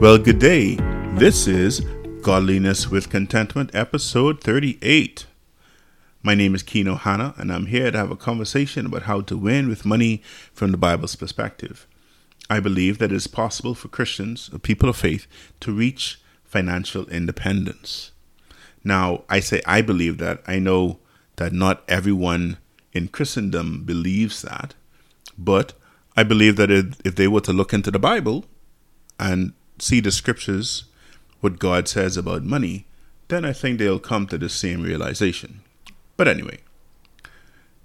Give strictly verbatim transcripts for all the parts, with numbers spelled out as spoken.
Well, good day. This is Godliness with Contentment, episode thirty-eight. My name is Keno Hanna, and I'm here to have a conversation about how to win with money from the Bible's perspective. I believe that it is possible for Christians, or people of faith, to reach financial independence. Now, I say I believe that. I know that not everyone in Christendom believes that, but I believe that if, if they were to look into the Bible and see the scriptures, what God says about money, then I think they'll come to the same realization. But anyway,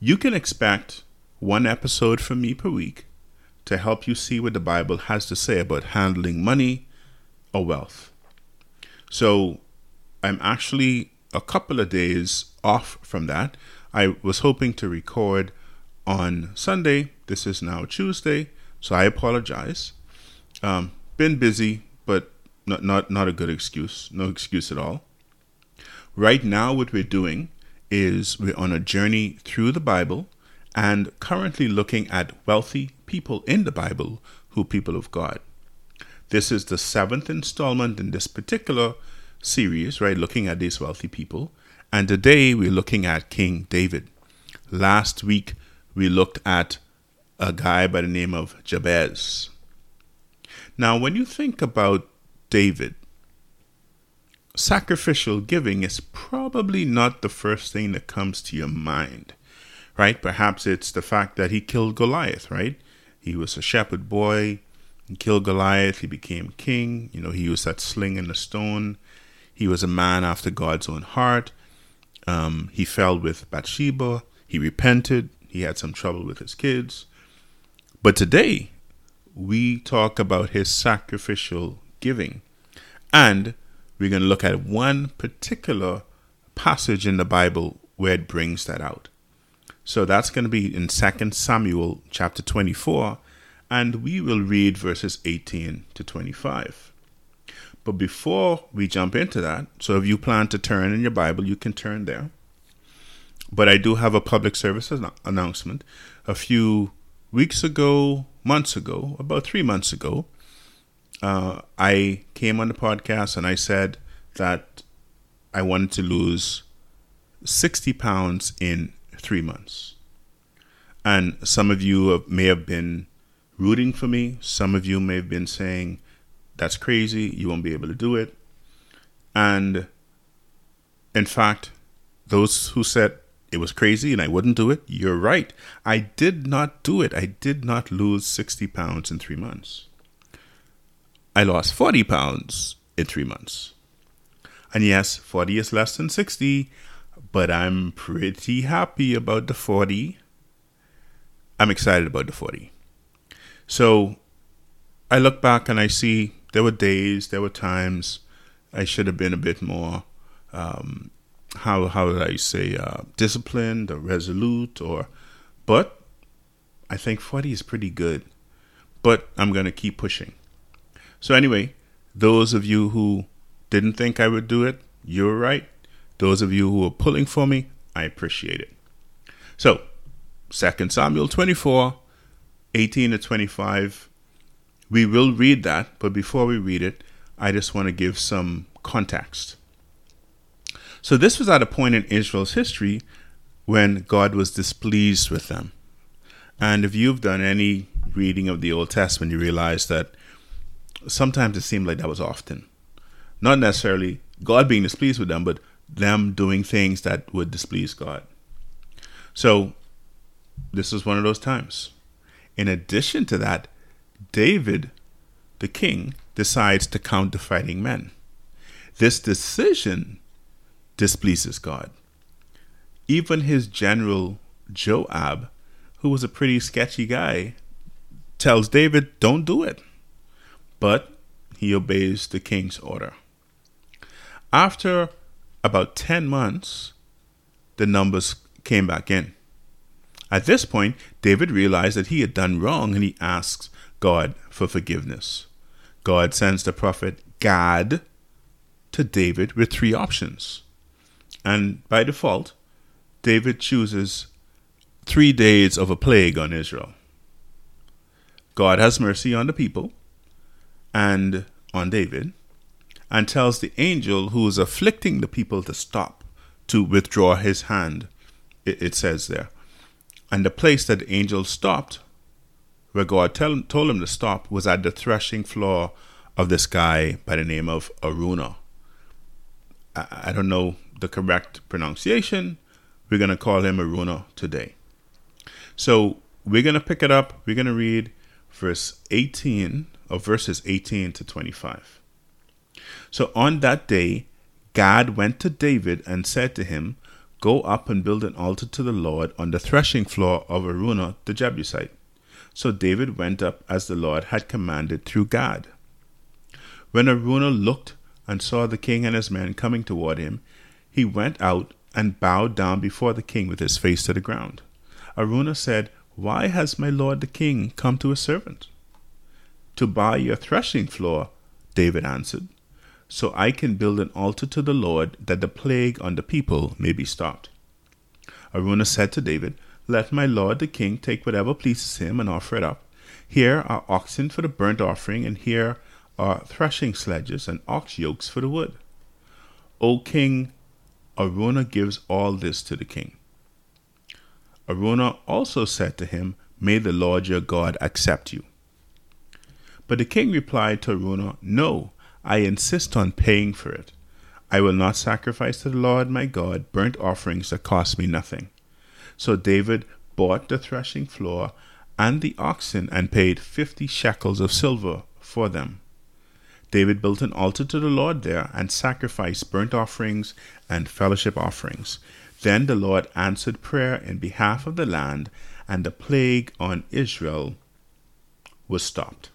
you can expect one episode from me per week to help you see what the Bible has to say about handling money or wealth. So I'm actually a couple of days off from that. I was hoping to record on Sunday. This is now Tuesday, so I apologize. Um, been busy, but Not, not not a good excuse. No excuse at all. Right now, what we're doing is we're on a journey through the Bible and currently looking at wealthy people in the Bible who are people of God. This is the seventh installment in this particular series, right? Looking at these wealthy people. And today we're looking at King David. Last week, we looked at a guy by the name of Jabez. Now, when you think about David, sacrificial giving is probably not the first thing that comes to your mind, right? Perhaps it's the fact that he killed Goliath, right? He was a shepherd boy, he killed Goliath, he became king, you know, he used that sling and the stone. He was a man after God's own heart. Um, he fell with Bathsheba, he repented, he had some trouble with his kids. But today, we talk about his sacrificial giving. And we're going to look at one particular passage in the Bible where it brings that out. So that's going to be in Second Samuel chapter twenty-four, and we will read verses eighteen to twenty-five. But before we jump into that, so if you plan to turn in your Bible, you can turn there. But I do have a public service an- announcement. A few weeks ago, months ago, about three months ago, Uh, I came on the podcast and I said that I wanted to lose sixty pounds in three months. And some of you have, may have been rooting for me. Some of you may have been saying, that's crazy, you won't be able to do it. And in fact, those who said it was crazy and I wouldn't do it, you're right. I did not do it. I did not lose sixty pounds in three months. I lost forty pounds in three months. And yes, forty is less than sixty, but I'm pretty happy about the forty. I'm excited about the forty. So I look back and I see there were days, there were times I should have been a bit more, um, how how would I say, uh, disciplined or resolute, or, but I think forty is pretty good. But I'm going to keep pushing. So anyway, those of you who didn't think I would do it, you're right. Those of you who are pulling for me, I appreciate it. So, Second Samuel twenty-four, eighteen to twenty-five, we will read that, but before we read it, I just want to give some context. So this was at a point in Israel's history when God was displeased with them. And if you've done any reading of the Old Testament, you realize that sometimes it seemed like that was often. Not necessarily God being displeased with them, but them doing things that would displease God. So this is one of those times. In addition to that, David, the king, decides to count the fighting men. This decision displeases God. Even his general Joab, who was a pretty sketchy guy, tells David, don't do it. But he obeys the king's order. After about ten months, the numbers came back in. At this point, David realized that he had done wrong and he asks God for forgiveness. God sends the prophet Gad to David with three options. And by default, David chooses three days of a plague on Israel. God has mercy on the people. And on David and tells the angel who is afflicting the people to stop, to withdraw his hand, it, it says there. And the place that the angel stopped, where God tell, told him to stop, was at the threshing floor of this guy by the name of Araunah. I, I don't know the correct pronunciation. We're going to call him Araunah today. So we're going to pick it up. We're going to read verse eighteen, or verses eighteen to twenty-five. So on that day, Gad went to David and said to him, "Go up and build an altar to the Lord on the threshing floor of Araunah the Jebusite." So David went up as the Lord had commanded through Gad. When Araunah looked and saw the king and his men coming toward him, he went out and bowed down before the king with his face to the ground. Araunah said, "Why has my lord the king come to his servant?" "To buy your threshing floor," David answered, "so I can build an altar to the Lord, that the plague on the people may be stopped." Araunah said to David, "Let my lord the king take whatever pleases him and offer it up. Here are oxen for the burnt offering, and here are threshing sledges and ox yokes for the wood." "O king," Araunah gives all this to the king. Araunah also said to him, "May the Lord your God accept you." But the king replied to Araunah, "No, I insist on paying for it. I will not sacrifice to the Lord my God burnt offerings that cost me nothing." So David bought the threshing floor and the oxen and paid fifty shekels of silver for them. David built an altar to the Lord there and sacrificed burnt offerings and fellowship offerings. Then the Lord answered prayer in behalf of the land, and the plague on Israel was stopped.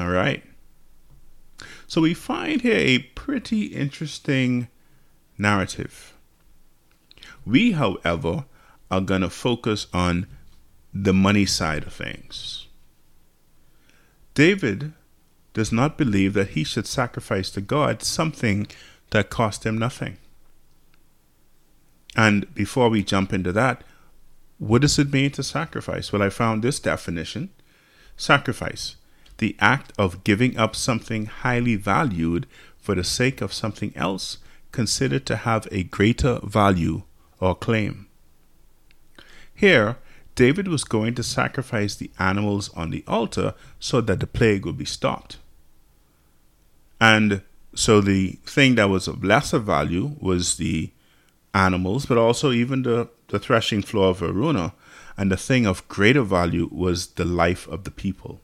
All right. So we find here a pretty interesting narrative. We, however, are going to focus on the money side of things. David does not believe that he should sacrifice to God something that cost him nothing. And before we jump into that, what does it mean to sacrifice? Well, I found this definition. Sacrifice: the act of giving up something highly valued for the sake of something else considered to have a greater value or claim. Here, David was going to sacrifice the animals on the altar so that the plague would be stopped. And so the thing that was of lesser value was the animals, but also even the, the threshing floor of Araunah, and the thing of greater value was the life of the people.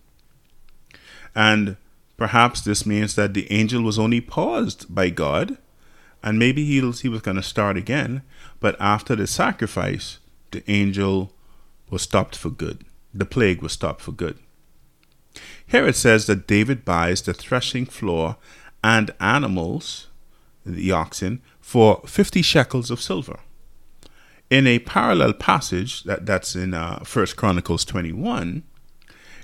And perhaps this means that the angel was only paused by God, and maybe he was, he was going to start again, but after the sacrifice, the angel was stopped for good. The plague was stopped for good. Here it says that David buys the threshing floor and animals, the oxen, for fifty shekels of silver. In a parallel passage, that, that's in uh, First Chronicles twenty-one,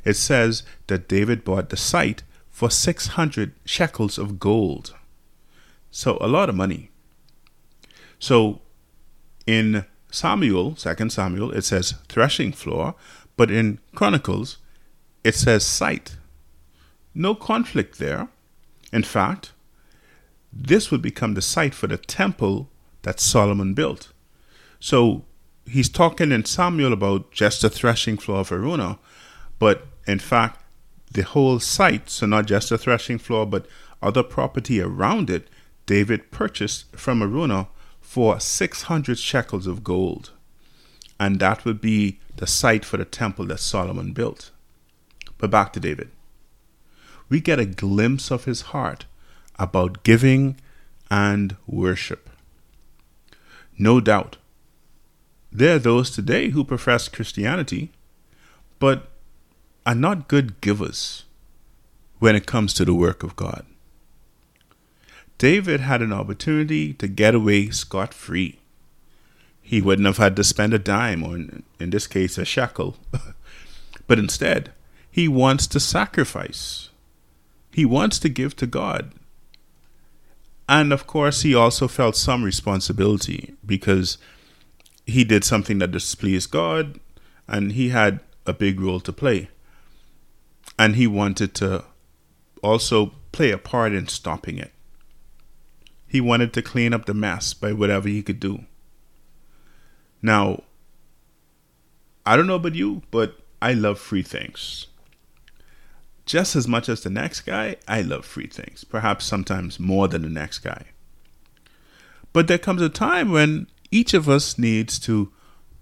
it says that David bought the site for six hundred shekels of gold. So a lot of money. So in Samuel, Second Samuel, it says threshing floor, but in Chronicles, it says site. No conflict there. In fact, this would become the site for the temple that Solomon built. So he's talking in Samuel about just the threshing floor of Araunah, but in fact, the whole site, so not just the threshing floor, but other property around it, David purchased from Araunah for six hundred shekels of gold. And that would be the site for the temple that Solomon built. But back to David. We get a glimpse of his heart about giving and worship. No doubt, there are those today who profess Christianity, but are not good givers when it comes to the work of God. David had an opportunity to get away scot-free. He wouldn't have had to spend a dime, or in, in this case, a shekel. But instead, he wants to sacrifice. He wants to give to God. And of course, he also felt some responsibility because he did something that displeased God, and he had a big role to play. And he wanted to also play a part in stopping it. He wanted to clean up the mess by whatever he could do. Now, I don't know about you, but I love free things. Just as much as the next guy, I love free things. Perhaps sometimes more than the next guy. But there comes a time when each of us needs to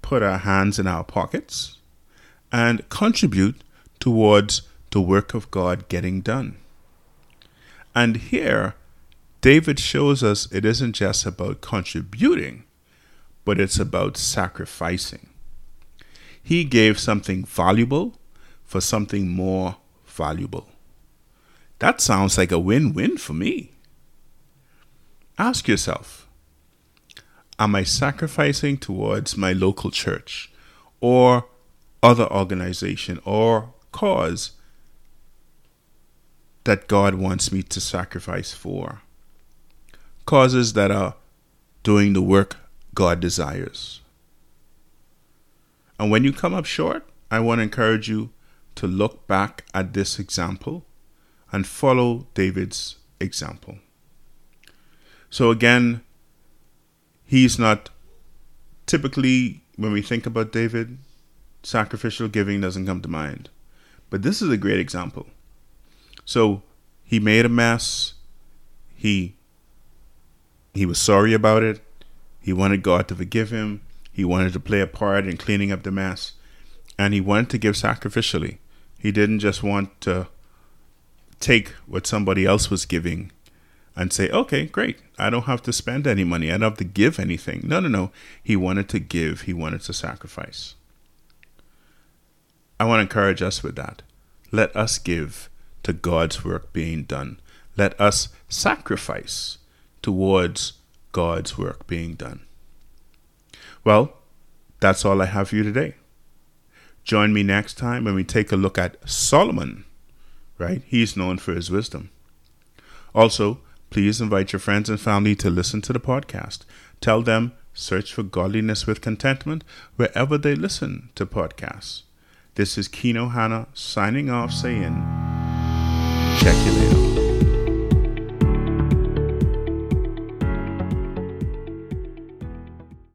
put our hands in our pockets and contribute towards the work of God getting done. And here, David shows us it isn't just about contributing, but it's about sacrificing. He gave something valuable for something more valuable. That sounds like a win-win for me. Ask yourself, am I sacrificing towards my local church or other organization or cause that God wants me to sacrifice for? Causes that are doing the work God desires. And when you come up short, I want to encourage you to look back at this example and follow David's example. So again, he's not typically, when we think about David, sacrificial giving doesn't come to mind. But this is a great example. So he made a mess. He He was sorry about it. He wanted God to forgive him. He wanted to play a part in cleaning up the mess. And he wanted to give sacrificially. He didn't just want to take what somebody else was giving and say, okay, great. I don't have to spend any money. I don't have to give anything. No, no, no. He wanted to give. He wanted to sacrifice. I want to encourage us with that. Let us give to God's work being done. Let us sacrifice towards God's work being done. Well, that's all I have for you today. Join me next time when we take a look at Solomon, right? He's known for his wisdom. Also, please invite your friends and family to listen to the podcast. Tell them, search for Godliness with Contentment wherever they listen to podcasts. This is Keno Hanna signing off saying, check you later.